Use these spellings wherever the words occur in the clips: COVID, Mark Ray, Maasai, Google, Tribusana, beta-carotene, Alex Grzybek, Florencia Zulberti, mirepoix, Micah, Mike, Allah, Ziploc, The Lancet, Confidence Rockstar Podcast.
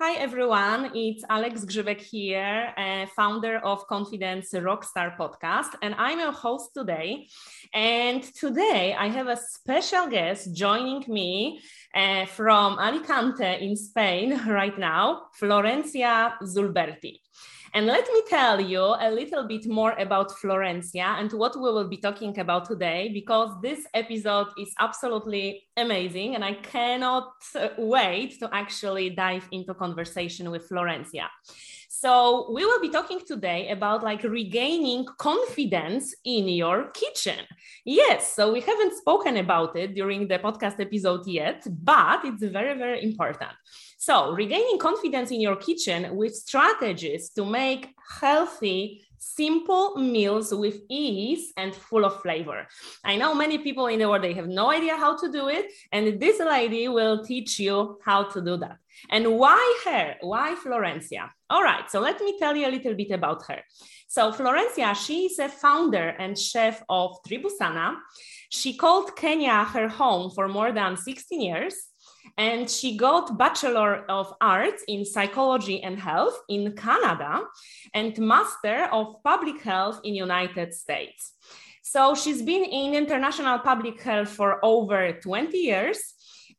Hi everyone, it's Alex Grzybek here, founder of Confidence Rockstar Podcast, and I'm your host today. And today I have a special guest joining me from Alicante in Spain right now, Florencia Zulberti. And let me tell you a little bit more about Florencia and what we will be talking about today, because this episode is absolutely amazing and I cannot wait to actually dive into conversation with Florencia. So we will be talking today about like regaining confidence in your kitchen. Yes, so we haven't spoken about it during the podcast episode yet, but it's very, very important. So regaining confidence in your kitchen with strategies to make healthy, simple meals with ease and full of flavor. I know many people in the world, they have no idea how to do it. And this lady will teach you how to do that. And why her? Why Florencia? All right, so let me tell you a little bit about her. So Florencia, she is a founder and chef of Tribusana. She called Kenya her home for more than 16 years. And she got Bachelor of Arts in Psychology and Health in Canada and Master of Public Health in United States. So she's been in international public health for over 20 years.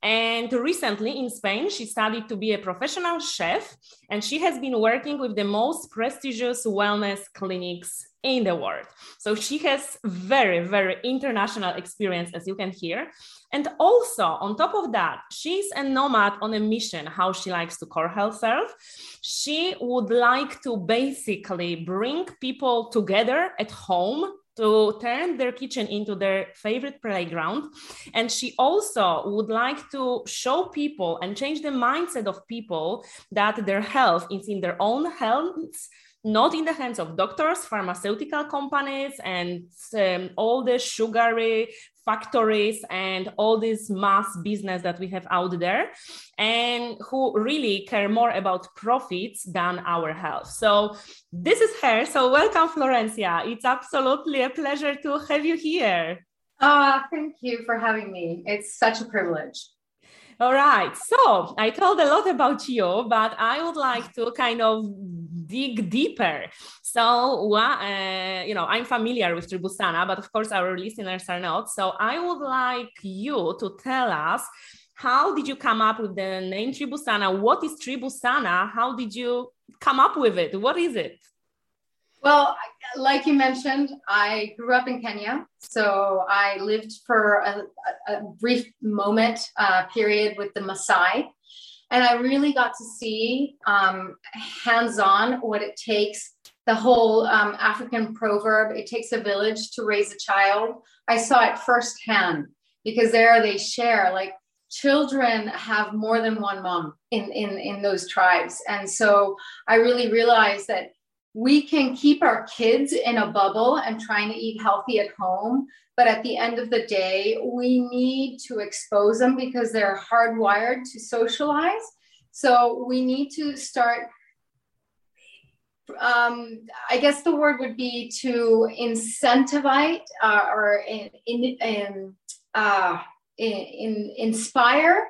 And recently in Spain, she studied to be a professional chef, and she has been working with the most prestigious wellness clinics in the world. So she has very, very international experience, as you can hear. And also on top of that, she's a nomad on a mission, how she likes to call herself. She would like to basically bring people together at home to turn their kitchen into their favorite playground. And she also would like to show people and change the mindset of people that their health is in their own hands, not in the hands of doctors, pharmaceutical companies, and all the sugary factories and all this mass business that we have out there, and who really care more about profits than our health. So this is her. So welcome, Florencia. It's absolutely a pleasure to have you here. Thank you for having me. It's such a privilege. All right. So I told a lot about you, but I would like to kind of dig deeper. So, I'm familiar with Tribusana, but of course our listeners are not. So I would like you to tell us, how did you come up with the name Tribusana? What is Tribusana? How did you come up with it? What is it? Well, like you mentioned, I grew up in Kenya. So I lived for a brief period with the Maasai. And I really got to see hands-on what it takes, the whole African proverb, it takes a village to raise a child. I saw it firsthand because there they share, like children have more than one mom in those tribes. And so I really realized that we can keep our kids in a bubble and trying to eat healthy at home. But at the end of the day, we need to expose them because they're hardwired to socialize. So we need to start, I guess the word would be to incentivize inspire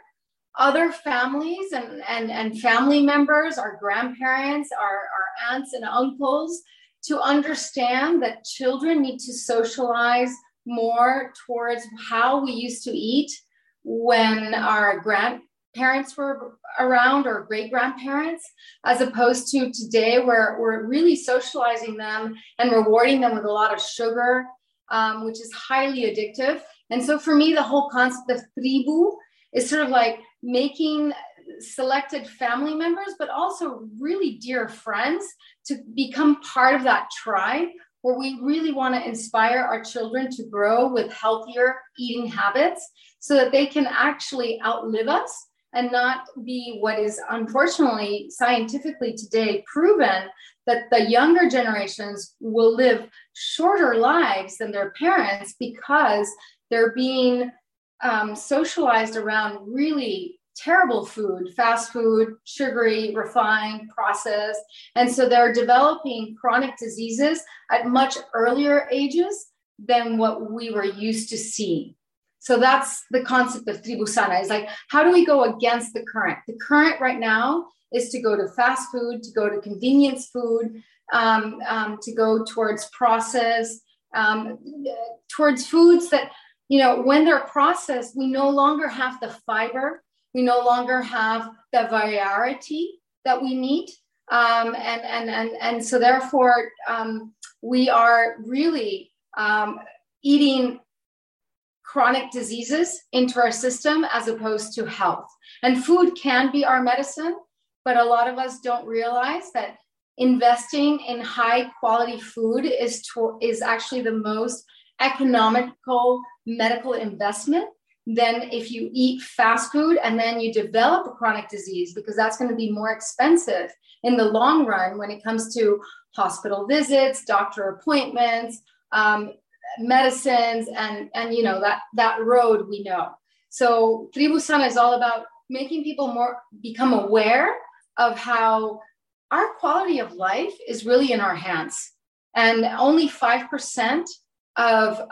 other families and family members, our grandparents, our aunts and uncles, to understand that children need to socialize more towards how we used to eat when our grand parents were around or great-grandparents, as opposed to today where we're really socializing them and rewarding them with a lot of sugar, which is highly addictive. And so for me, the whole concept of tribu is sort of like making selected family members, but also really dear friends, to become part of that tribe where we really want to inspire our children to grow with healthier eating habits so that they can actually outlive us and not be what is unfortunately scientifically today proven, that the younger generations will live shorter lives than their parents because they're being socialized around really terrible food, fast food, sugary, refined, processed. And so they're developing chronic diseases at much earlier ages than what we were used to seeing. So that's the concept of Tribusana. It's like, how do we go against the current? The current right now is to go to fast food, to go to convenience food, to go towards processed, towards foods that, you know, when they're processed, we no longer have the fiber. We no longer have the variety that we need. And so therefore, we are really eating chronic diseases into our system as opposed to health. And food can be our medicine, but a lot of us don't realize that investing in high quality food is actually the most economical medical investment than if you eat fast food and then you develop a chronic disease, because that's going to be more expensive in the long run when it comes to hospital visits, doctor appointments, medicines, and you know, that road we know. So Tribusana is all about making people become aware of how our quality of life is really in our hands. And only 5% of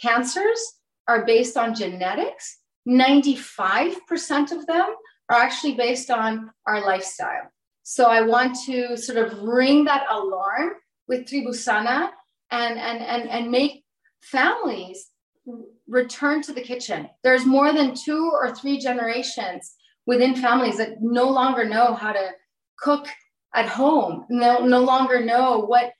cancers are based on genetics. 95% of them are actually based on our lifestyle. So I want to sort of ring that alarm with Tribusana and make families return to the kitchen. There's more than 2 or 3 generations within families that no longer know how to cook at home, no longer know what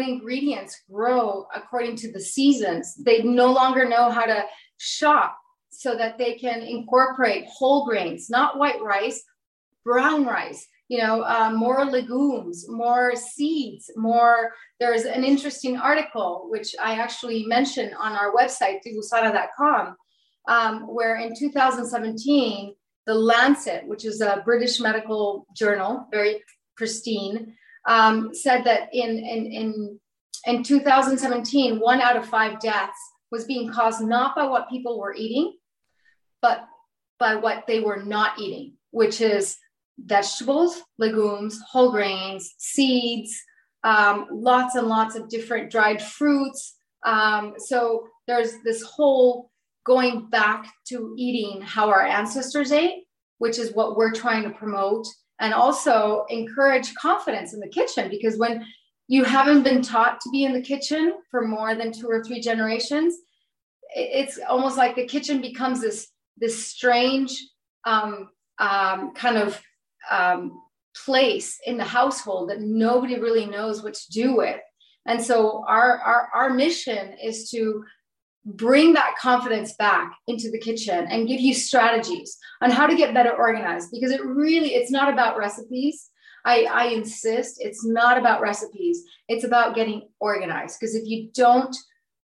ingredients grow according to the seasons. They no longer know how to shop so that they can incorporate whole grains, not white rice, brown rice, you know, more legumes, more seeds, more. There's an interesting article, which I actually mentioned on our website, tribusana.com, where in 2017, The Lancet, which is a British medical journal, very pristine, said that in 2017, 1 out of 5 deaths was being caused not by what people were eating, but by what they were not eating, which is vegetables, legumes, whole grains, seeds, lots and lots of different dried fruits. So there's this whole going back to eating how our ancestors ate, which is what we're trying to promote. And also encourage confidence in the kitchen, because when you haven't been taught to be in the kitchen for more than 2 or 3 generations, it's almost like the kitchen becomes this strange kind of place in the household that nobody really knows what to do with. And so our mission is to bring that confidence back into the kitchen and give you strategies on how to get better organized, because it's not about recipes. I insist it's not about recipes. It's about getting organized, because if you don't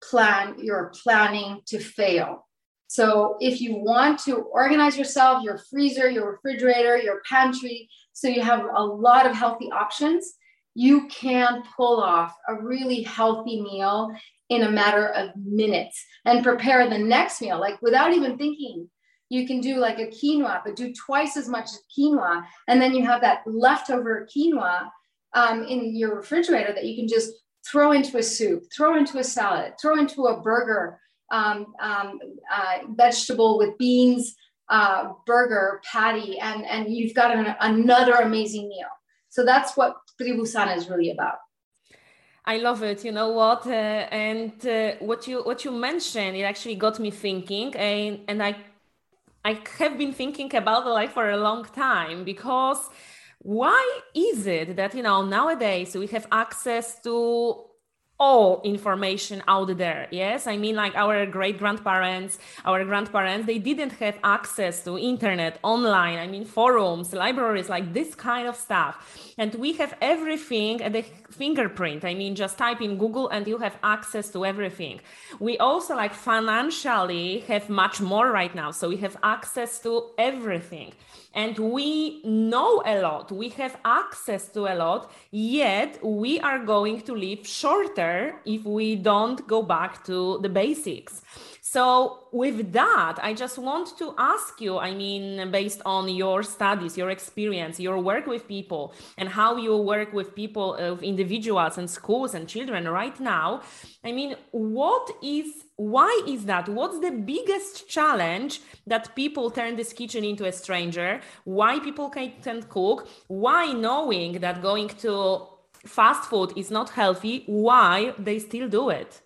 plan, you're planning to fail. So if you want to organize yourself, your freezer, your refrigerator, your pantry, so you have a lot of healthy options, you can pull off a really healthy meal in a matter of minutes and prepare the next meal, like without even thinking. You can do like a quinoa, but do twice as much quinoa. And then you have that leftover quinoa in your refrigerator that you can just throw into a soup, throw into a salad, throw into a burger, vegetable with beans, burger patty, and you've got another amazing meal. So that's what Tribusana is really about. I love it. You know what? And what you mentioned, it actually got me thinking, and I I have been thinking about the life for a long time, because why is it that, you know, nowadays we have access to all information out there? Yes, I mean, like our great-grandparents, they didn't have access to internet, online, I mean, forums, libraries, like this kind of stuff. And we have everything at the fingerprint. I mean, just type in Google and you have access to everything. We also, like, financially have much more right now. So we have access to everything. And we know a lot, we have access to a lot, yet we are going to live shorter if we don't go back to the basics. So with that, I just want to ask you, I mean, based on your studies, your experience, your work with people, and how you work with people, of individuals and schools and children right now, I mean, why is that? What's the biggest challenge that people turn this kitchen into a stranger? Why people can't cook? Why, knowing that going to fast food is not healthy, why they still do it?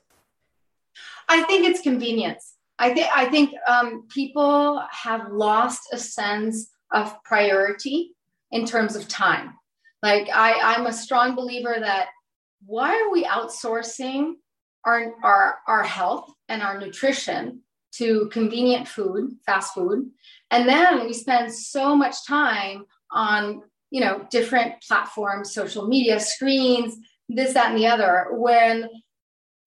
I think it's convenience. I think people have lost a sense of priority in terms of time. Like, I'm a strong believer that why are we outsourcing our health and our nutrition to convenient food, fast food. And then we spend so much time on, you know, different platforms, social media, screens, this, that, and the other. When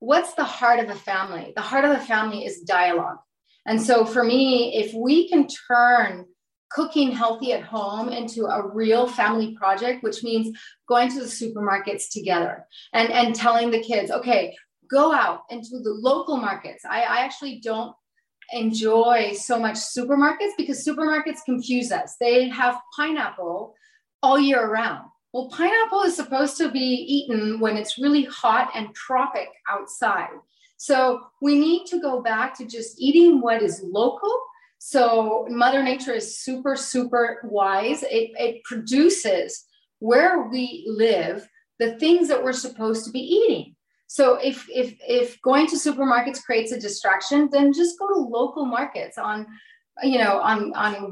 what's the heart of a family? The heart of a family is dialogue. And so for me, if we can turn cooking healthy at home into a real family project, which means going to the supermarkets together and telling the kids, okay, go out into the local markets. I actually don't enjoy so much supermarkets because supermarkets confuse us. They have pineapple all year round. Well, pineapple is supposed to be eaten when it's really hot and tropic outside. So we need to go back to just eating what is local. So Mother Nature is super, super wise. It produces where we live the things that we're supposed to be eating. So if going to supermarkets creates a distraction, then just go to local markets on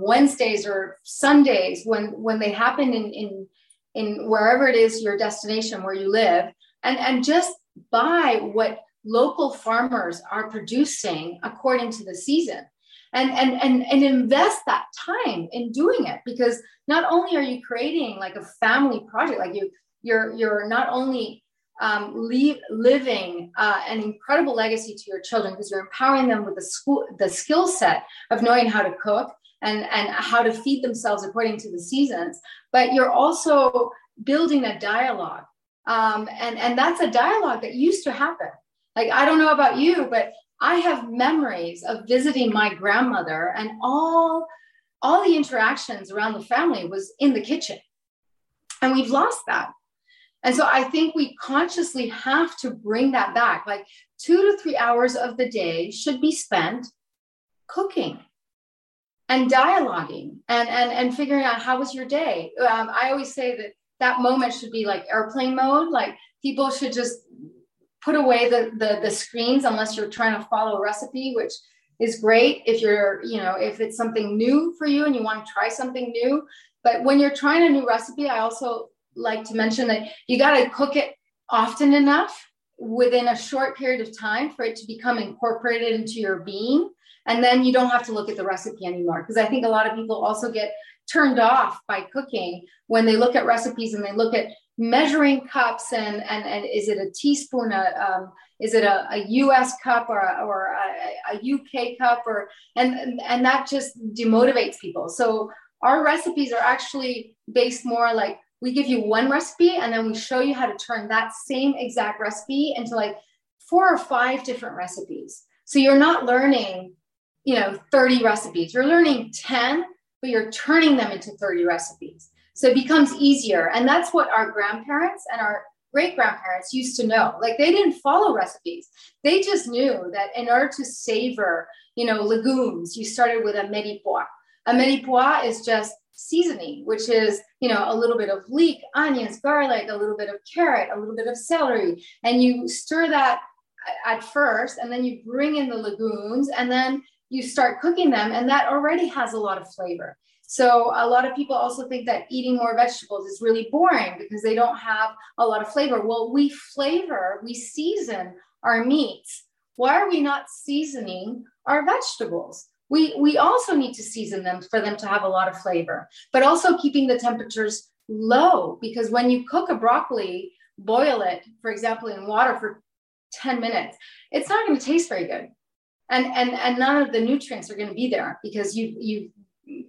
Wednesdays or Sundays when they happen in wherever it is, your destination where you live, and just buy what local farmers are producing according to the season and invest that time in doing it, because not only are you creating like a family project, like you're not only living an incredible legacy to your children, because you're empowering them with the skill set of knowing how to cook and how to feed themselves according to the seasons, but you're also building a dialogue. And that's a dialogue that used to happen. Like, I don't know about you, but I have memories of visiting my grandmother, and all the interactions around the family was in the kitchen, and we've lost that. And so I think we consciously have to bring that back. Like 2 to 3 hours of the day should be spent cooking and dialoguing and figuring out how was your day. I always say that moment should be like airplane mode. Like people should just put away the screens unless you're trying to follow a recipe, which is great if you're, you know, if it's something new for you and you want to try something new. But when you're trying a new recipe, I also like to mention that you got to cook it often enough within a short period of time for it to become incorporated into your being. And then you don't have to look at the recipe anymore. Because I think a lot of people also get turned off by cooking when they look at recipes and they look at measuring cups and is it a teaspoon, is it a US cup or a UK cup, and that just demotivates people. So our recipes are actually based more like, we give you one recipe and then we show you how to turn that same exact recipe into like 4 or 5 different recipes. So you're not learning, 30 recipes. You're learning 10, but you're turning them into 30 recipes. So it becomes easier. And that's what our grandparents and our great-grandparents used to know. Like they didn't follow recipes. They just knew that in order to savor, legumes, you started with a mirepoix. A mirepoix is just seasoning, which is, a little bit of leek, onions, garlic, a little bit of carrot, a little bit of celery, and you stir that at first, and then you bring in the legumes, and then you start cooking them, and that already has a lot of flavor. So a lot of people also think that eating more vegetables is really boring because they don't have a lot of flavor. Well, we flavor, we season our meats. Why are we not seasoning our vegetables? We also need to season them for them to have a lot of flavor, but also keeping the temperatures low, because when you cook a broccoli, boil it, for example, in water for 10 minutes, it's not going to taste very good. And none of the nutrients are going to be there because you've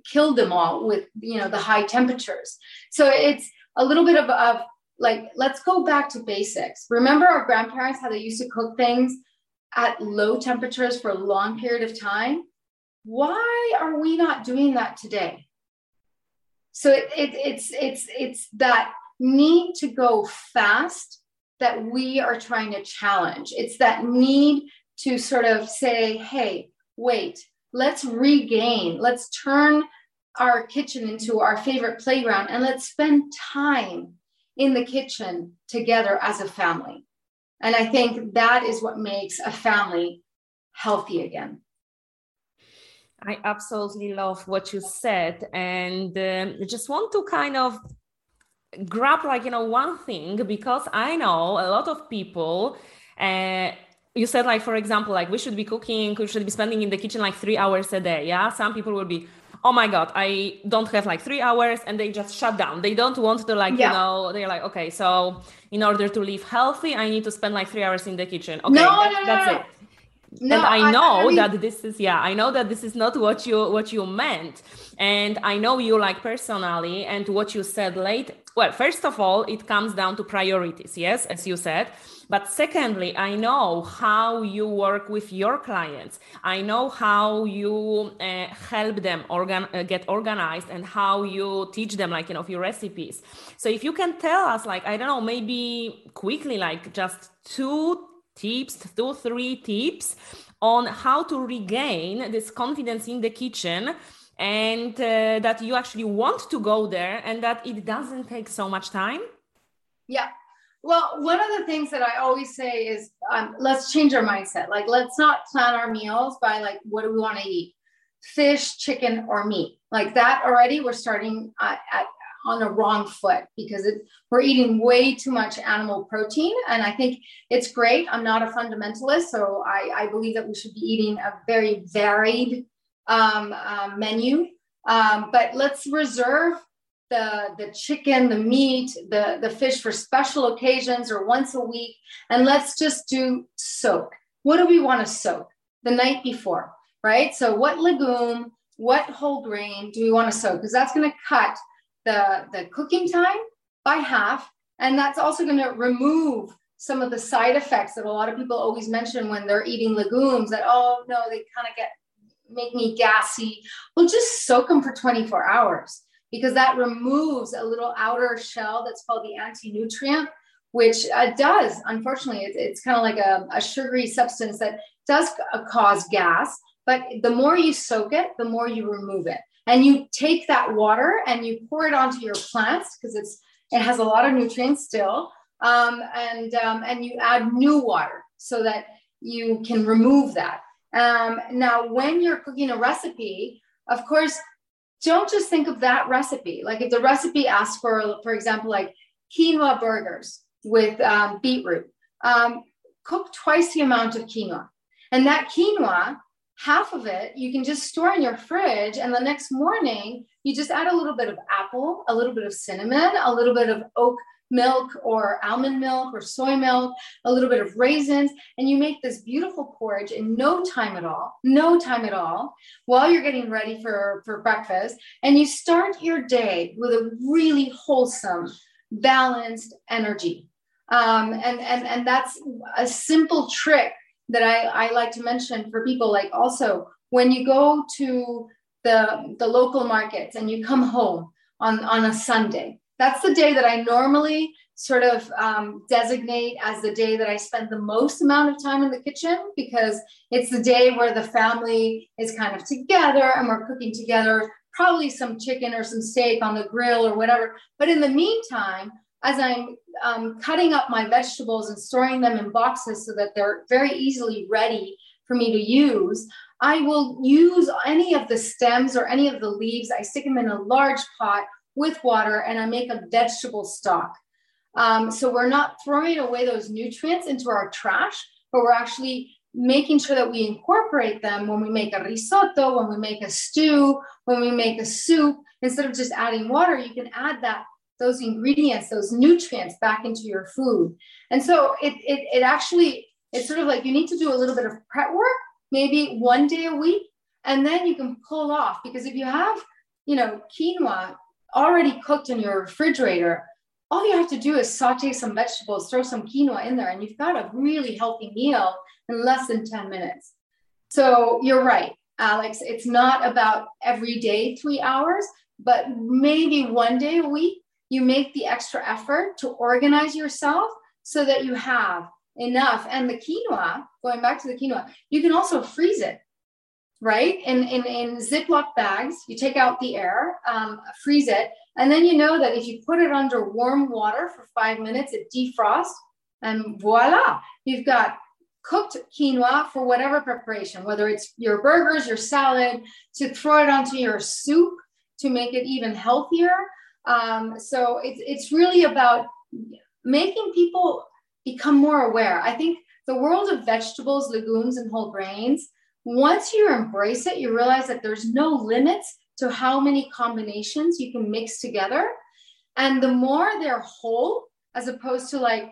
killed them all with, you know, the high temperatures. So it's a little bit of like, let's go back to basics. Remember our grandparents, how they used to cook things at low temperatures for a long period of time? Why are we not doing that today? So it's that need to go fast that we are trying to challenge. It's that need to sort of say, hey, wait, let's regain, let's turn our kitchen into our favorite playground, and let's spend time in the kitchen together as a family. And I think that is what makes a family healthy again. I absolutely love what you said, and just want to kind of grab like, you know, one thing, because I know a lot of people, you said like, for example, like we should be cooking, we should be spending in the kitchen like 3 hours a day. Yeah. Some people will be, oh my God, I don't have like 3 hours, and they just shut down. They don't want to like, yeah, you know, they're like, okay, so in order to live healthy, I need to spend like 3 hours in the kitchen. Okay, that's it. No, and I know that this is, yeah, I know that this is not what you meant. And I know you like personally, and what you said late. Well, first of all, it comes down to priorities. Yes, as you said. But secondly, I know how you work with your clients. I know how you help them get organized, and how you teach them, like, you know, your recipes. So if you can tell us, like, I don't know, maybe quickly, like just two, three tips on how to regain this confidence in the kitchen, and that you actually want to go there, and that it doesn't take so much time. Yeah. Well, one of the things that I always say is, let's change our mindset. Like, let's not plan our meals by like, what do we want to eat? Fish, chicken, or meat. Like that already we're starting on the wrong foot, because we're eating way too much animal protein. And I think it's great. I'm not a fundamentalist. So I believe that we should be eating a very varied menu. But let's reserve the chicken, the meat, the fish for special occasions or once a week. And let's just do soak. What do we want to soak the night before, right? So what legume, what whole grain do we want to soak? Because that's going to cut the cooking time by half. And that's also going to remove some of the side effects that a lot of people always mention when they're eating legumes, that, oh no, they kind of make me gassy. Well, just soak them for 24 hours, because that removes a little outer shell that's called the anti-nutrient, which does, unfortunately, it's kind of like a sugary substance that does cause gas. But the more you soak it, the more you remove it. And you take that water and you pour it onto your plants, because it has a lot of nutrients still. And you add new water so that you can remove that. Now, when you're cooking a recipe, of course, don't just think of that recipe. Like if the recipe asks for example, like quinoa burgers with beetroot, cook twice the amount of quinoa. And that quinoa, half of it, you can just store in your fridge. And the next morning, you just add a little bit of apple, a little bit of cinnamon, a little bit of oat milk or almond milk or soy milk, a little bit of raisins. And you make this beautiful porridge in no time at all, while you're getting ready for breakfast. And you start your day with a really wholesome, balanced energy. And that's a simple trick that I like to mention for people. Like also, when you go to the local markets and you come home on a Sunday, that's the day that I normally sort of designate as the day that I spend the most amount of time in the kitchen, because it's the day where the family is kind of together and we're cooking together, probably some chicken or some steak on the grill or whatever. But in the meantime, as I'm cutting up my vegetables and storing them in boxes so that they're very easily ready for me to use, I will use any of the stems or any of the leaves. I stick them in a large pot with water and I make a vegetable stock. So we're not throwing away those nutrients into our trash, but we're actually making sure that we incorporate them when we make a risotto, when we make a stew, when we make a soup. Instead of just adding water, you can add those ingredients, those nutrients back into your food. And so it's sort of like you need to do a little bit of prep work, maybe one day a week, and then you can pull off. Because if you have, quinoa already cooked in your refrigerator, all you have to do is saute some vegetables, throw some quinoa in there, and you've got a really healthy meal in less than 10 minutes. So you're right, Alex. It's not about every day, 3 hours, but maybe one day a week, you make the extra effort to organize yourself so that you have enough. And the quinoa, going back to the quinoa, you can also freeze it, right? In Ziploc bags, you take out the air, freeze it. And then you know that if you put it under warm water for 5 minutes, it defrosts, and voila, you've got cooked quinoa for whatever preparation, whether it's your burgers, your salad, to throw it onto your soup to make it even healthier. So it's really about making people become more aware. I think the world of vegetables, legumes, and whole grains, once you embrace it, you realize that there's no limits to how many combinations you can mix together. And the more they're whole, as opposed to like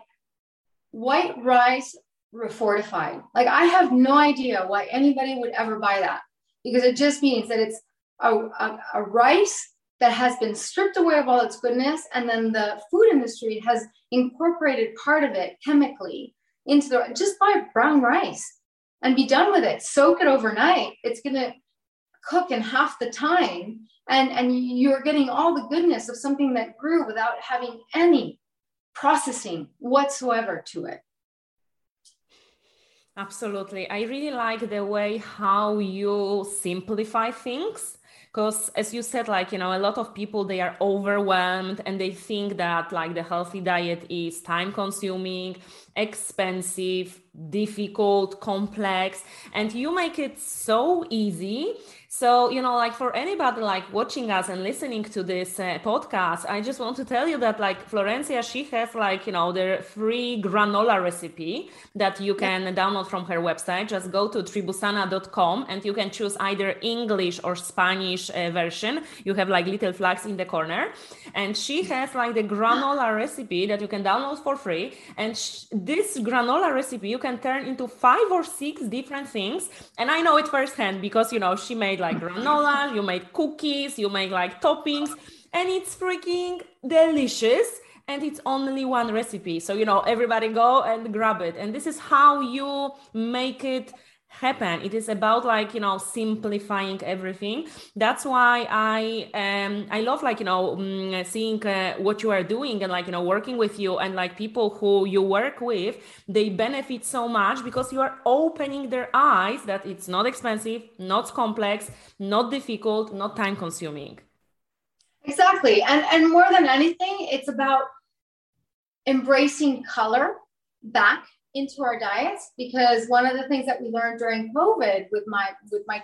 white rice refortified. Like, I have no idea why anybody would ever buy that, because it just means that it's a rice that has been stripped away of all its goodness. And then the food industry has incorporated part of it chemically into just buy brown rice and be done with it. Soak it overnight. It's going to cook in half the time, and you're getting all the goodness of something that grew without having any processing whatsoever to it. Absolutely. I really like the way how you simplify things, because as you said, a lot of people, they are overwhelmed and they think that the healthy diet is time consuming, expensive, difficult, complex, and you make it so easy. So, for anybody watching us and listening to this podcast, I just want to tell you that Florencia, she has the free granola recipe that you can download from her website. Just go to tribusana.com and you can choose either English or Spanish version. You have little flags in the corner, and she has the granola recipe that you can download for free. And this granola recipe you can turn into 5 or 6 different things. And I know it firsthand because, she made granola, you made cookies, you make toppings, and it's freaking delicious. And it's only one recipe. So, everybody go and grab it. And this is how you make it happen. It is about simplifying everything. That's why I love seeing what you are doing and working with you, and people who you work with, they benefit so much because you are opening their eyes that it's not expensive, not complex, not difficult, not time consuming. Exactly. And more than anything, it's about embracing color back into our diets, because one of the things that we learned during COVID with my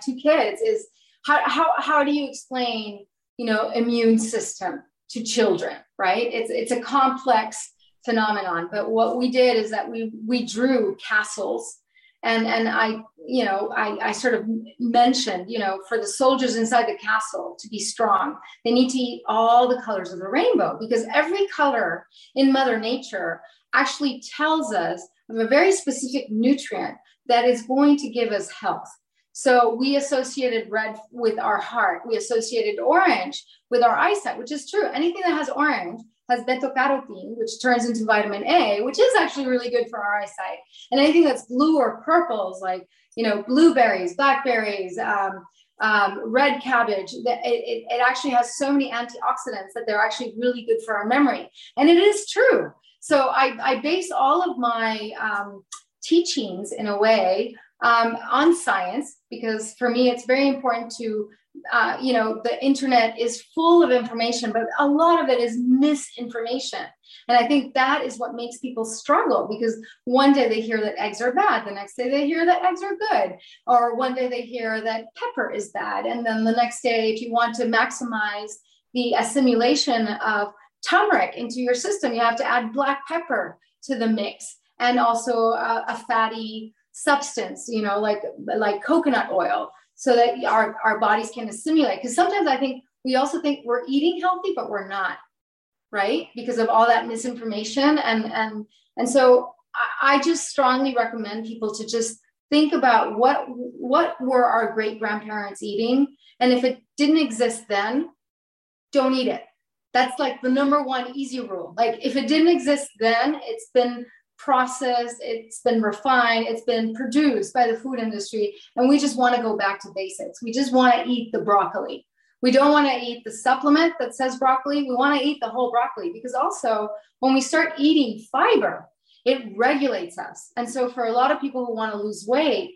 2 kids is how do you explain, immune system to children, right? It's a complex phenomenon, but what we did is that we drew castles, and I sort of mentioned, for the soldiers inside the castle to be strong, they need to eat all the colors of the rainbow, because every color in Mother Nature actually tells us of a very specific nutrient that is going to give us health. So we associated red with our heart. We associated orange with our eyesight, which is true. Anything that has orange has beta-carotene, which turns into vitamin A, which is actually really good for our eyesight. And anything that's blue or purple is blueberries, blackberries, red cabbage. It actually has so many antioxidants that they're actually really good for our memory. And it is true. So I base all of my teachings in a way on science, because for me, it's very important to, the internet is full of information, but a lot of it is misinformation. And I think that is what makes people struggle, because one day they hear that eggs are bad. The next day they hear that eggs are good. Or one day they hear that pepper is bad. And then the next day, if you want to maximize the assimilation of turmeric into your system, you have to add black pepper to the mix, and also a fatty substance, like coconut oil, so that our bodies can assimilate. Because sometimes I think we also think we're eating healthy, but we're not, right? Because of all that misinformation. And so I just strongly recommend people to just think about what were our great grandparents eating? And if it didn't exist then, don't eat it. That's like the number one easy rule. Like, if it didn't exist then, it's been processed, it's been refined, it's been produced by the food industry. And we just want to go back to basics. We just want to eat the broccoli. We don't want to eat the supplement that says broccoli. We want to eat the whole broccoli, because also when we start eating fiber, it regulates us. And so for a lot of people who want to lose weight,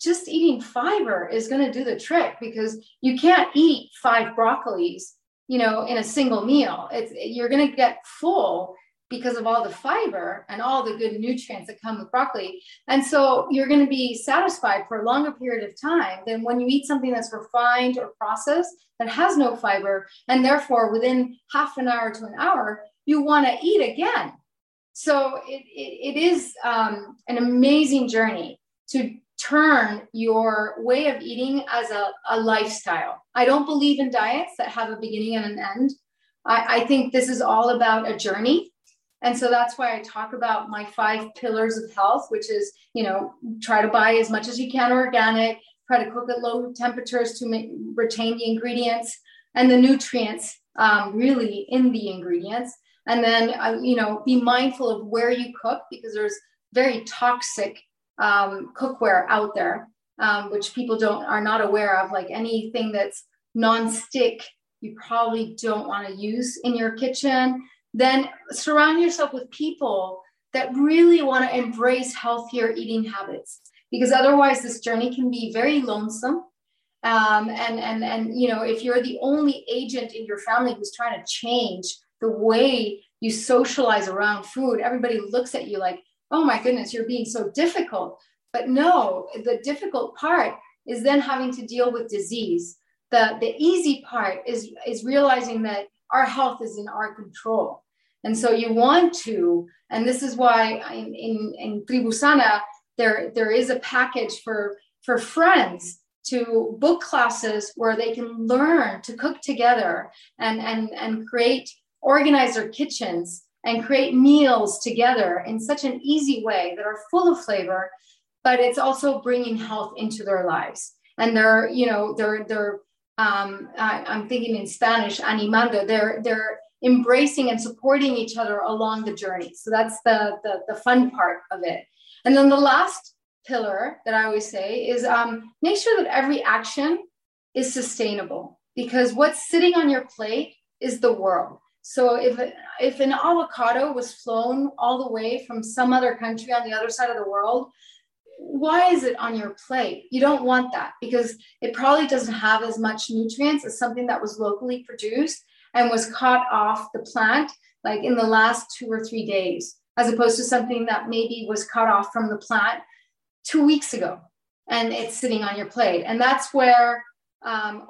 just eating fiber is going to do the trick, because you can't eat 5 broccolis, in a single meal. You're going to get full because of all the fiber and all the good nutrients that come with broccoli. And so you're going to be satisfied for a longer period of time than when you eat something that's refined or processed that has no fiber. And therefore, within half an hour to an hour, you want to eat again. So it is an amazing journey to turn your way of eating as a lifestyle. I don't believe in diets that have a beginning and an end. I think this is all about a journey. And so that's why I talk about my 5 pillars of health, which is, try to buy as much as you can organic, try to cook at low temperatures to retain the ingredients and the nutrients really in the ingredients. And then, be mindful of where you cook, because there's very toxic cookware out there, which people are not aware of. Like anything that's nonstick, you probably don't want to use in your kitchen. Then surround yourself with people that really want to embrace healthier eating habits, because otherwise this journey can be very lonesome. If you're the only agent in your family who's trying to change the way you socialize around food, everybody looks at you like, oh my goodness, you're being so difficult. But no, the difficult part is then having to deal with disease. The easy part is realizing that our health is in our control. And so you want to, and this is why in Tribusana, there is a package for friends to book classes where they can learn to cook together and create, organize their kitchens and create meals together in such an easy way that are full of flavor, but it's also bringing health into their lives. And they're I'm thinking in Spanish, animando, they're embracing and supporting each other along the journey. So that's the fun part of it. And then the last pillar that I always say is make sure that every action is sustainable, because what's sitting on your plate is the world. So if an avocado was flown all the way from some other country on the other side of the world, why is it on your plate? You don't want that, because it probably doesn't have as much nutrients as something that was locally produced and was caught off the plant, like in the last 2 or 3 days, as opposed to something that maybe was cut off from the plant 2 weeks ago and it's sitting on your plate. And that's where and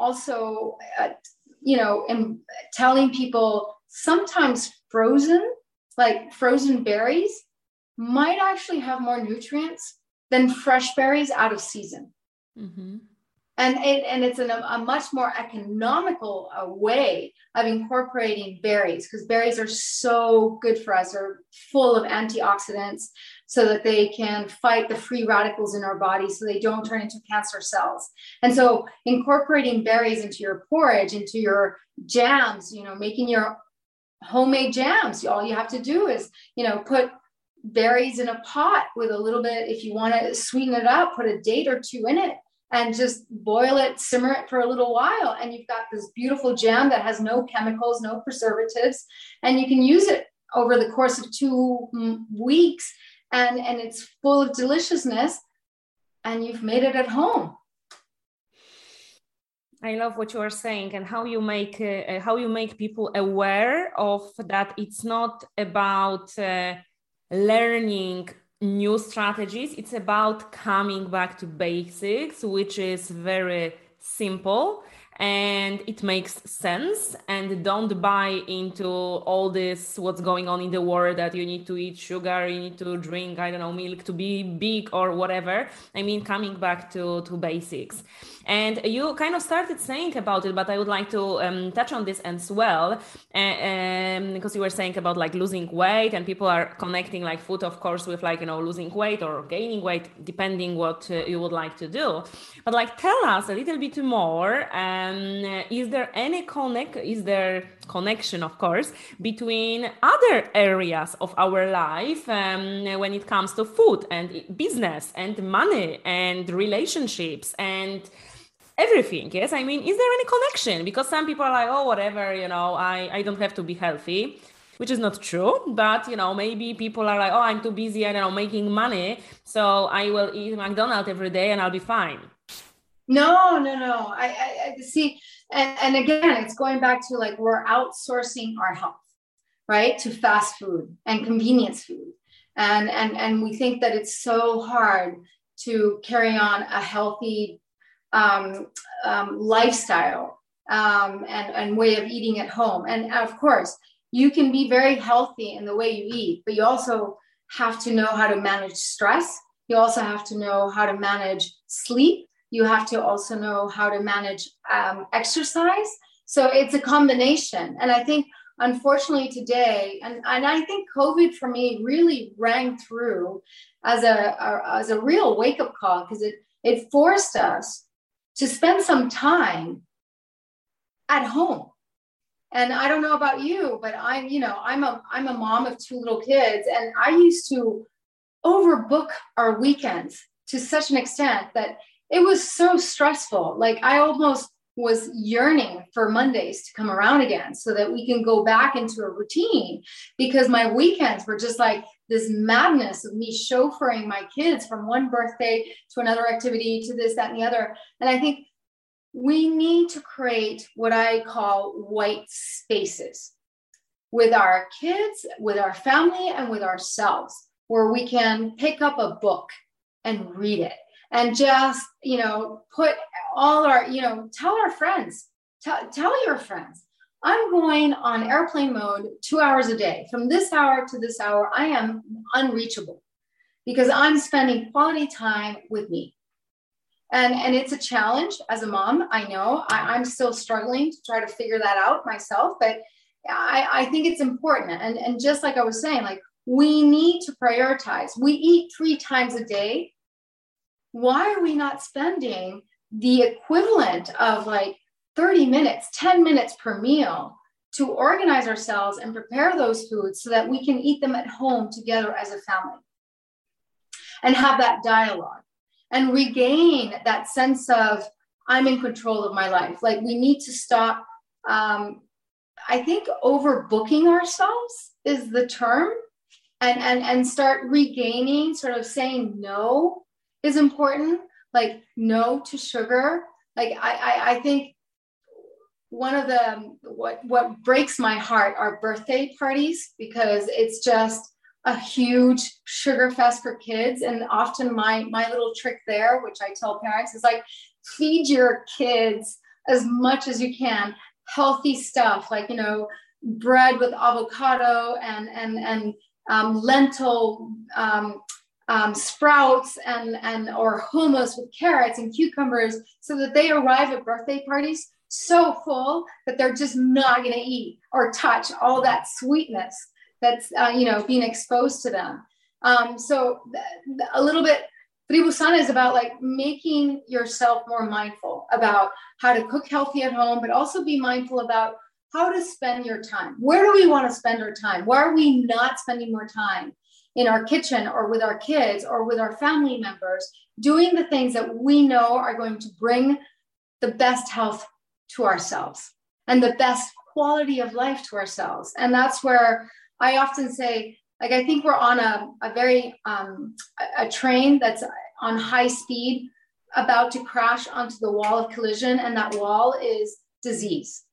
telling people sometimes frozen berries might actually have more nutrients than fresh berries out of season. Mm-hmm. And it's a much more economical way of incorporating berries, because berries are so good for us. They're full of antioxidants so that they can fight the free radicals in our body so they don't turn into cancer cells. And so incorporating berries into your porridge, into your jams, making your homemade jams, all you have to do is, put berries in a pot with a little bit, if you want to sweeten it up, put a date or 2 in it and just boil it, simmer it for a little while. And you've got this beautiful jam that has no chemicals, no preservatives, and you can use it over the course of 2 weeks. And it's full of deliciousness, and you've made it at home. I love what you are saying, and how you make people aware of that. It's not about learning new strategies. It's about coming back to basics, which is very simple and it makes sense. And don't buy into all this what's going on in the world, that you need to eat sugar, you need to drink, I don't know, milk to be big or whatever. I mean, coming back to basics. And you kind of started saying about it, but I would like to touch on this as well, because you were saying about like losing weight, and people are connecting like food, of course, with like, you know, losing weight or gaining weight, depending what you would like to do. But like, tell us a little bit more. Is there connection, of course, between other areas of our life when it comes to food and business and money and relationships and everything? Yes, I mean, is there any connection? Because some people are like, oh, whatever, you know, I don't have to be healthy, which is not true. But, you know, maybe people are like, oh, I'm too busy, I don't know, making money, so I will eat McDonald's every day and I'll be fine. No. I see. And again, it's going back to like, we're outsourcing our health, right? To fast food and convenience food. And we think that it's so hard to carry on a healthy lifestyle and way of eating at home. And of course, you can be very healthy in the way you eat, but you also have to know how to manage stress. You also have to know how to manage sleep. You have to also know how to manage exercise. So it's a combination. And I think, unfortunately, today, and I think COVID for me really rang through as a real wake-up call, because it forced us to spend some time at home. And I don't know about you, but I'm a mom of 2 little kids, and I used to overbook our weekends to such an extent that it was so stressful. Like, I almost was yearning for Mondays to come around again so that we can go back into a routine, because my weekends were just like this madness of me chauffeuring my kids from one birthday to another activity to this, that, and the other. And I think we need to create what I call white spaces with our kids, with our family, and with ourselves, where we can pick up a book and read it. And just, you know, put all our, you know, tell our friends, tell your friends, I'm going on airplane mode 2 hours a day. From this hour to this hour, I am unreachable because I'm spending quality time with me. And it's a challenge as a mom. I know I'm still struggling to try to figure that out myself, but I think it's important. And just like I was saying, like, we need to prioritize. We eat 3 times a day. Why are we not spending the equivalent of like 30 minutes, 10 minutes per meal to organize ourselves and prepare those foods so that we can eat them at home together as a family and have that dialogue and regain that sense of, I'm in control of my life? Like, we need to stop. I think overbooking ourselves is the term, and start regaining sort of saying no is important, like no to sugar. Like, I think one of the, what breaks my heart are birthday parties, because it's just a huge sugar fest for kids. And often my little trick there, which I tell parents, is like, feed your kids as much as you can, healthy stuff, like, you know, bread with avocado and lentil, sprouts or hummus with carrots and cucumbers, so that they arrive at birthday parties so full that they're just not going to eat or touch all that sweetness that's being exposed to them. A little bit, Tribusana is about like making yourself more mindful about how to cook healthy at home, but also be mindful about how to spend your time. Where do we want to spend our time? Why are we not spending more time in our kitchen or with our kids or with our family members, doing the things that we know are going to bring the best health to ourselves and the best quality of life to ourselves? And that's where I often say, like, I think we're on a very, a train that's on high speed about to crash onto the wall of collision, and that wall is disease.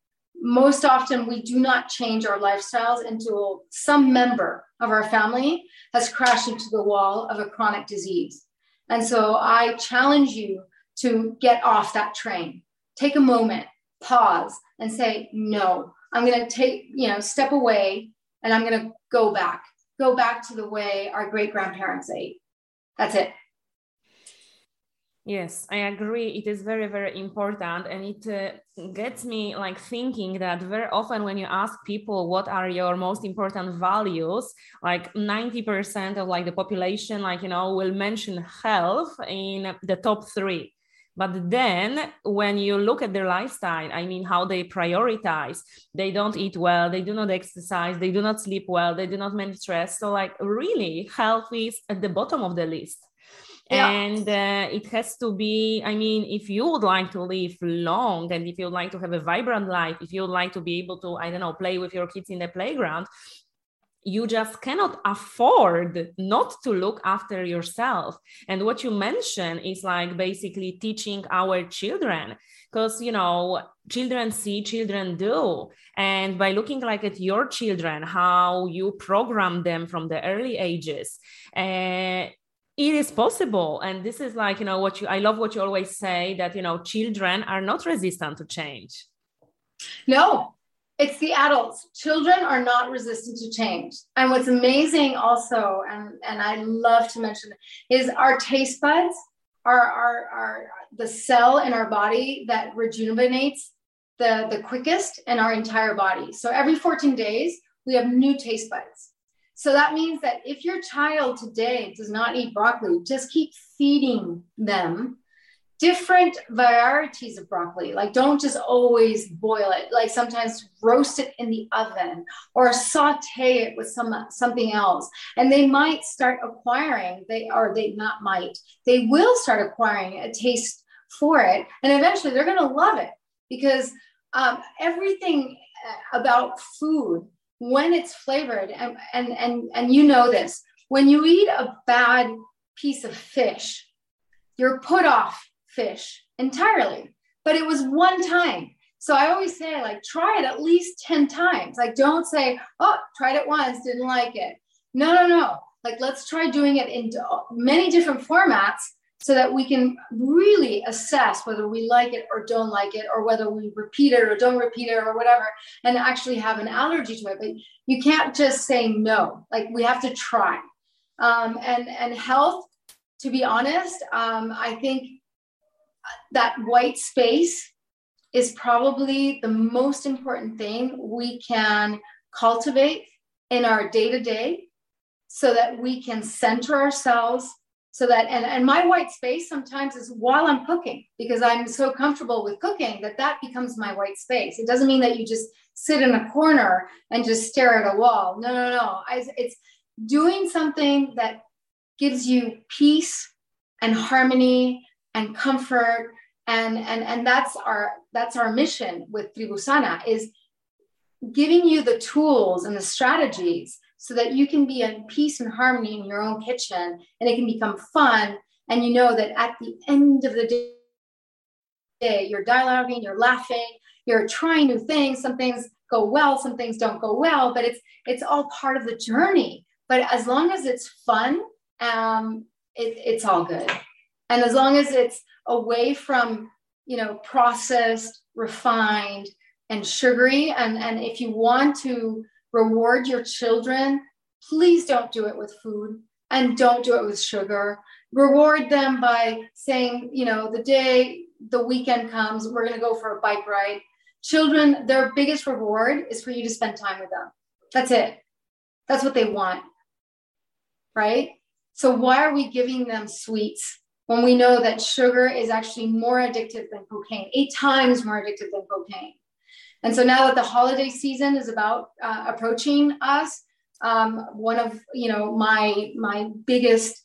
Most often we do not change our lifestyles until some member of our family has crashed into the wall of a chronic disease. And so I challenge you to get off that train, take a moment, pause and say, no, I'm going to take, step away and I'm going to go back to the way our great-grandparents ate. That's it. Yes, I agree. It is very, very important. And it gets me like thinking that very often when you ask people, what are your most important values? Like 90% of the population, will mention health in the top three. But then when you look at their lifestyle, how they prioritize, they don't eat well, they do not exercise, they do not sleep well, they do not manage stress. So really health is at the bottom of the list. Yeah. And it has to be, if you would like to live long and if you would like to have a vibrant life, if you would like to be able to, play with your kids in the playground, you just cannot afford not to look after yourself. And what you mention is basically teaching our children, because, children see, children do. And by looking at your children, how you program them from the early ages, it is possible. And this is I love what you always say that, children are not resistant to change. No. It's the adults. Children are not resistant to change. And what's amazing also, and I love to mention, is our taste buds are the cell in our body that rejuvenates the quickest in our entire body. So every 14 days, we have new taste buds. So that means that if your child today does not eat broccoli, just keep feeding them different varieties of broccoli. Don't just always boil it. Sometimes roast it in the oven or saute it with something else. And they might start acquiring, they will start acquiring a taste for it. And eventually they're going to love it because everything about food, when it's flavored, and you know this, when you eat a bad piece of fish, you're put off fish entirely, but it was one time. So I always say, try it at least 10 times. Don't say, oh, tried it once, didn't like it. No. Let's try doing it in many different formats so that we can really assess whether we like it or don't like it, or whether we repeat it or don't repeat it or whatever, and actually have an allergy to it. But you can't just say no, we have to try. And health, to be honest, I think that white space is probably the most important thing we can cultivate in our day-to-day so that we can center ourselves so that, and my white space sometimes is while I'm cooking, because I'm so comfortable with cooking that becomes my white space. It doesn't mean that you just sit in a corner and just stare at a wall. No. It's doing something that gives you peace and harmony and comfort, and that's our mission with Tribusana, is giving you the tools and the strategies so that you can be in peace and harmony in your own kitchen, and it can become fun. And you know that at the end of the day, you're dialoguing, you're laughing, you're trying new things. Some things go well, some things don't go well, but it's all part of the journey. But as long as it's fun, it's all good. And as long as it's away from, processed, refined, and sugary, and if you want to reward your children, please don't do it with food and don't do it with sugar. Reward them by saying, the weekend comes, we're going to go for a bike ride. Children, their biggest reward is for you to spend time with them. That's it. That's what they want, right? So why are we giving them sweets when we know that sugar is actually more addictive than cocaine, 8 times more addictive than cocaine? And so now that the holiday season is about approaching us, one of my biggest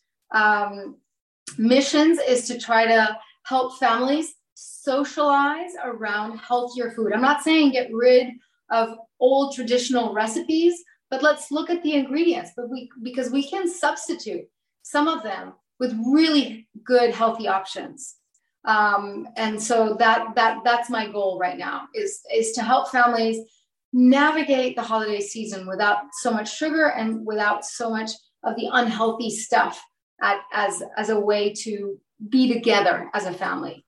missions is to try to help families socialize around healthier food. I'm not saying get rid of old traditional recipes, but let's look at the ingredients, because we can substitute some of them with really good, healthy options. And so that's my goal right now is to help families navigate the holiday season without so much sugar and without so much of the unhealthy stuff as a way to be together as a family.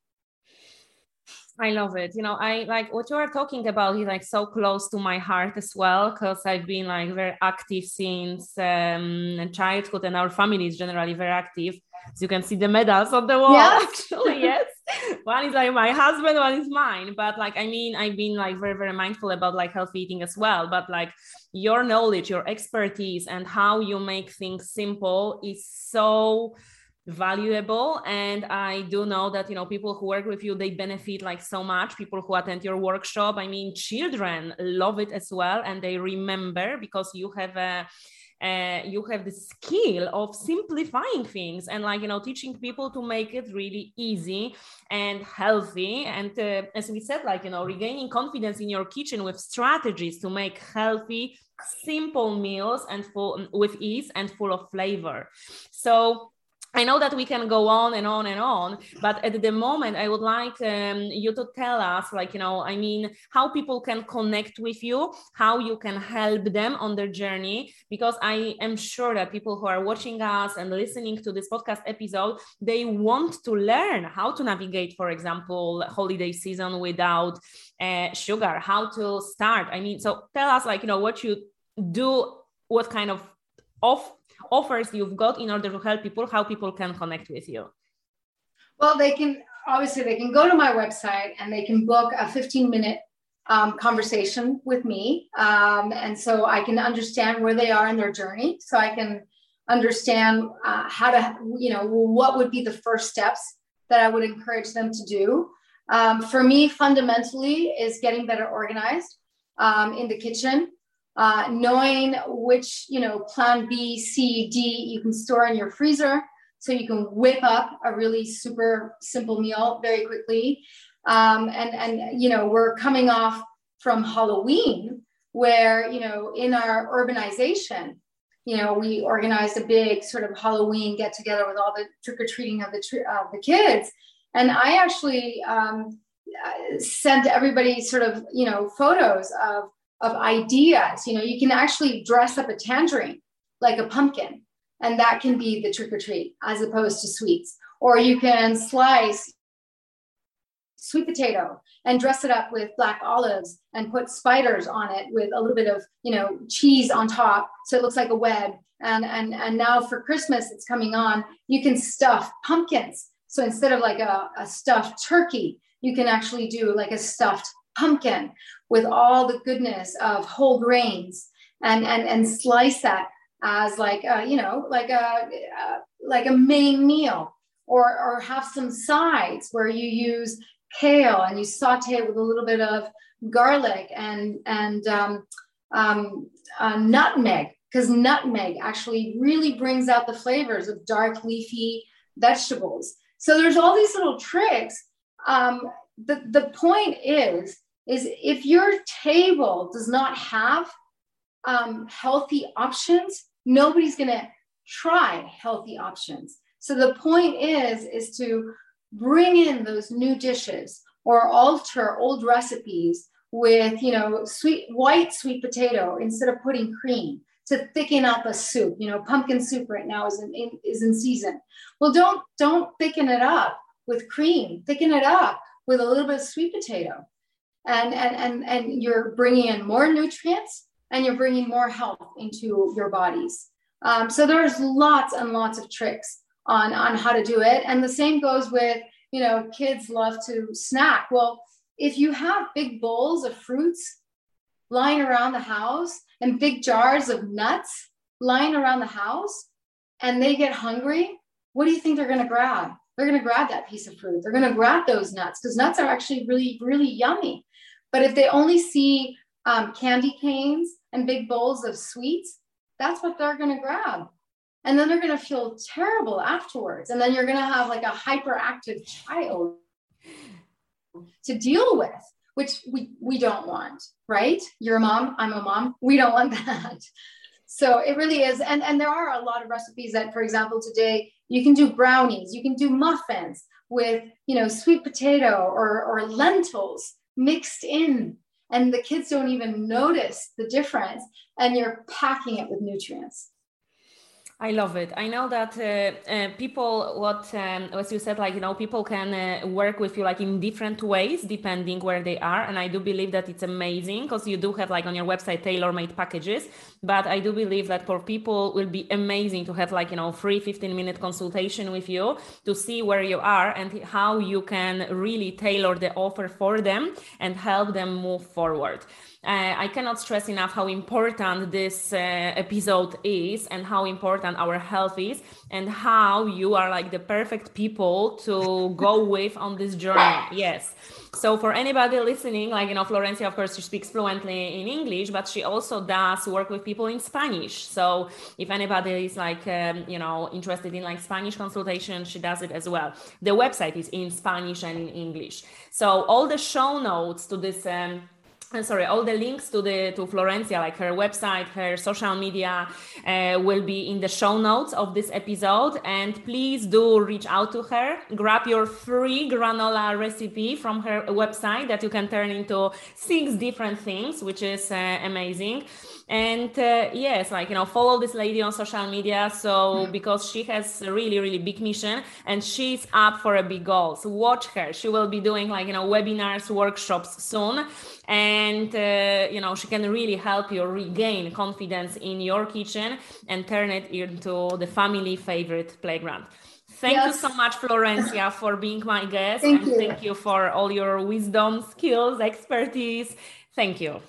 I love it. You know, I like what you are talking about is like so close to my heart as well, because I've been like very active since childhood, and our family is generally very active. So you can see the medals on the wall, yes. Actually, yes. One is like my husband, one is mine. But like, I mean, I've been like very, very mindful about like healthy eating as well. But like your knowledge, your expertise and how you make things simple is so valuable. And I do know that, you know, people who work with you, they benefit like so much. People who attend your workshop, I mean, children love it as well. And they remember because you have the skill of simplifying things and like, you know, teaching people to make it really easy and healthy. And as we said, like, you know, regaining confidence in your kitchen with strategies to make healthy, simple meals and full with ease and full of flavor. So I know that we can go on and on and on, but at the moment I would like you to tell us like, you know, I mean, how people can connect with you, how you can help them on their journey, because I am sure that people who are watching us and listening to this podcast episode, they want to learn how to navigate, for example, holiday season without sugar, how to start. I mean, so tell us like, you know, what you do, what kind of offers you've got in order to help people, how people can connect with you. Well, they can go to my website and they can book a 15-minute conversation with me. And so I can understand where they are in their journey. So I can understand how to, you know, what would be the first steps that I would encourage them to do. For me, fundamentally is getting better organized in the kitchen. Knowing which, you know, plan B, C, D you can store in your freezer so you can whip up a really super simple meal very quickly. And you know, we're coming off from Halloween where, you know, in our urbanization, you know, we organized a big sort of Halloween get together with all the trick-or-treating of the kids. And I actually sent everybody sort of, you know, photos of ideas. You know, you can actually dress up a tangerine like a pumpkin, and that can be the trick or treat as opposed to sweets. Or you can slice sweet potato and dress it up with black olives and put spiders on it with a little bit of, you know, cheese on top so it looks like a web. And now for Christmas, it's coming on, you can stuff pumpkins. So instead of like a stuffed turkey, you can actually do like a stuffed pumpkin with all the goodness of whole grains, and slice that as like a, you know, like a main meal, or have some sides where you use kale and you saute with a little bit of garlic and nutmeg, because nutmeg actually really brings out the flavors of dark leafy vegetables. So there's all these little tricks. The point is if your table does not have healthy options, nobody's going to try healthy options. So the point is to bring in those new dishes or alter old recipes with, you know, white sweet potato instead of putting cream to thicken up a soup. You know, pumpkin soup right now is in season. Well, don't thicken it up with cream. Thicken it up with a little bit of sweet potato. And you're bringing in more nutrients and you're bringing more health into your bodies. So there's lots and lots of tricks on how to do it. And the same goes with, you know, kids love to snack. Well, if you have big bowls of fruits lying around the house and big jars of nuts lying around the house and they get hungry, what do you think they're going to grab? They're going to grab that piece of fruit. They're going to grab those nuts because nuts are actually really, really yummy. But if they only see candy canes and big bowls of sweets, that's what they're going to grab. And then they're going to feel terrible afterwards. And then you're going to have like a hyperactive child to deal with, which we don't want, right? You're a mom. I'm a mom. We don't want that. So it really is. And there are a lot of recipes that, for example, today you can do brownies, you can do muffins with, you know, sweet potato or lentils mixed in, and the kids don't even notice the difference, and you're packing it with nutrients. I love it. I know that people, what you said, like, you know, people can work with you like in different ways depending where they are. And I do believe that it's amazing because you do have like on your website tailor-made packages. But I do believe that for people will be amazing to have like, you know, free 15-minute consultation with you to see where you are and how you can really tailor the offer for them and help them move forward. I cannot stress enough how important this episode is and how important our health is and how you are like the perfect people to go with on this journey. Yes. So for anybody listening, like, you know, Florencia, of course, she speaks fluently in English, but she also does work with people in Spanish. So if anybody is like, you know, interested in like Spanish consultation, she does it as well. The website is in Spanish and in English. So all the show notes to this, all the links to Florencia, like her website, her social media, will be in the show notes of this episode. And please do reach out to her. Grab your free granola recipe from her website that you can turn into 6 different things, which is amazing. And yes, like, you know, follow this lady on social media. So because she has a really, really big mission and she's up for a big goal. So watch her. She will be doing like, you know, webinars, workshops soon. And, you know, she can really help you regain confidence in your kitchen and turn it into the family favorite playground. Thank you so much, Florencia, for being my guest. Thank you for all your wisdom, skills, expertise. Thank you.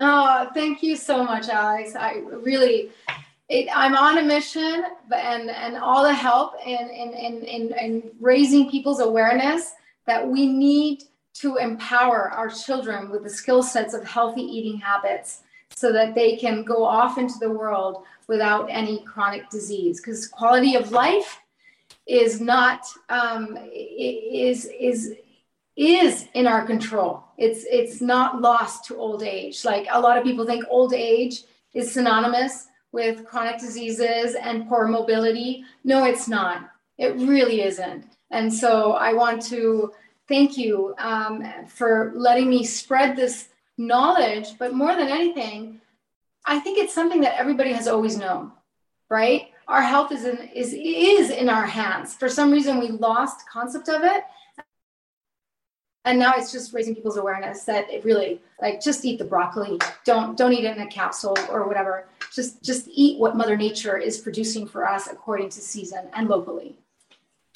Oh, thank you so much, Alex. I'm on a mission, and all the help in raising people's awareness that we need to empower our children with the skill sets of healthy eating habits so that they can go off into the world without any chronic disease. Because quality of life is not, is in our control. It's not lost to old age. Like a lot of people think old age is synonymous with chronic diseases and poor mobility. No, it's not. It really isn't. And so I want to thank you for letting me spread this knowledge. But more than anything, I think it's something that everybody has always known, right? Our health is in our hands. For some reason, we lost concept of it. And now it's just raising people's awareness that it really, like, just eat the broccoli. Don't eat it in a capsule or whatever. Just eat what Mother Nature is producing for us according to season and locally.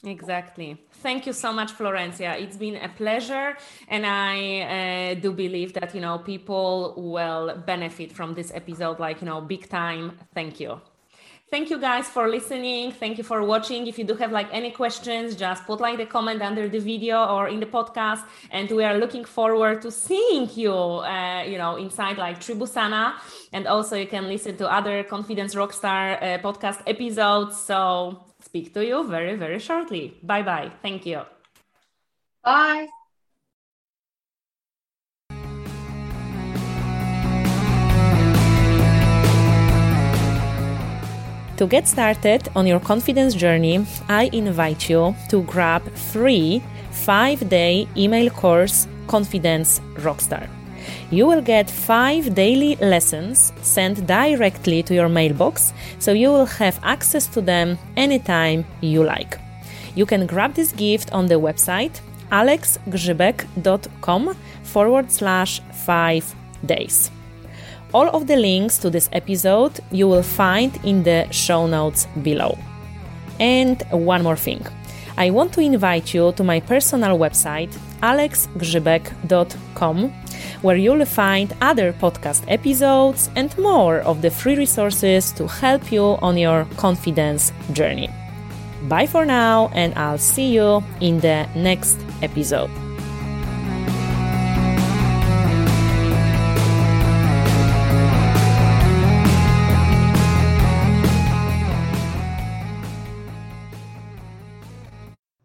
Exactly. Thank you so much, Florencia. It's been a pleasure. And I do believe that, you know, people will benefit from this episode, like, you know, big time. Thank you. Thank you guys for listening. Thank you for watching. If you do have like any questions, just put like the comment under the video or in the podcast. And we are looking forward to seeing you, you know, inside like Tribusana. And also you can listen to other Confidence Rockstar podcast episodes. So speak to you very, very shortly. Bye-bye. Thank you. Bye. To get started on your confidence journey, I invite you to grab free 5-day email course, Confidence Rockstar. You will get 5 daily lessons sent directly to your mailbox, so you will have access to them anytime you like. You can grab this gift on the website alexgrzybek.com/5days. All of the links to this episode you will find in the show notes below. And one more thing. I want to invite you to my personal website alexgrzybek.com, where you'll find other podcast episodes and more of the free resources to help you on your confidence journey. Bye for now, and I'll see you in the next episode.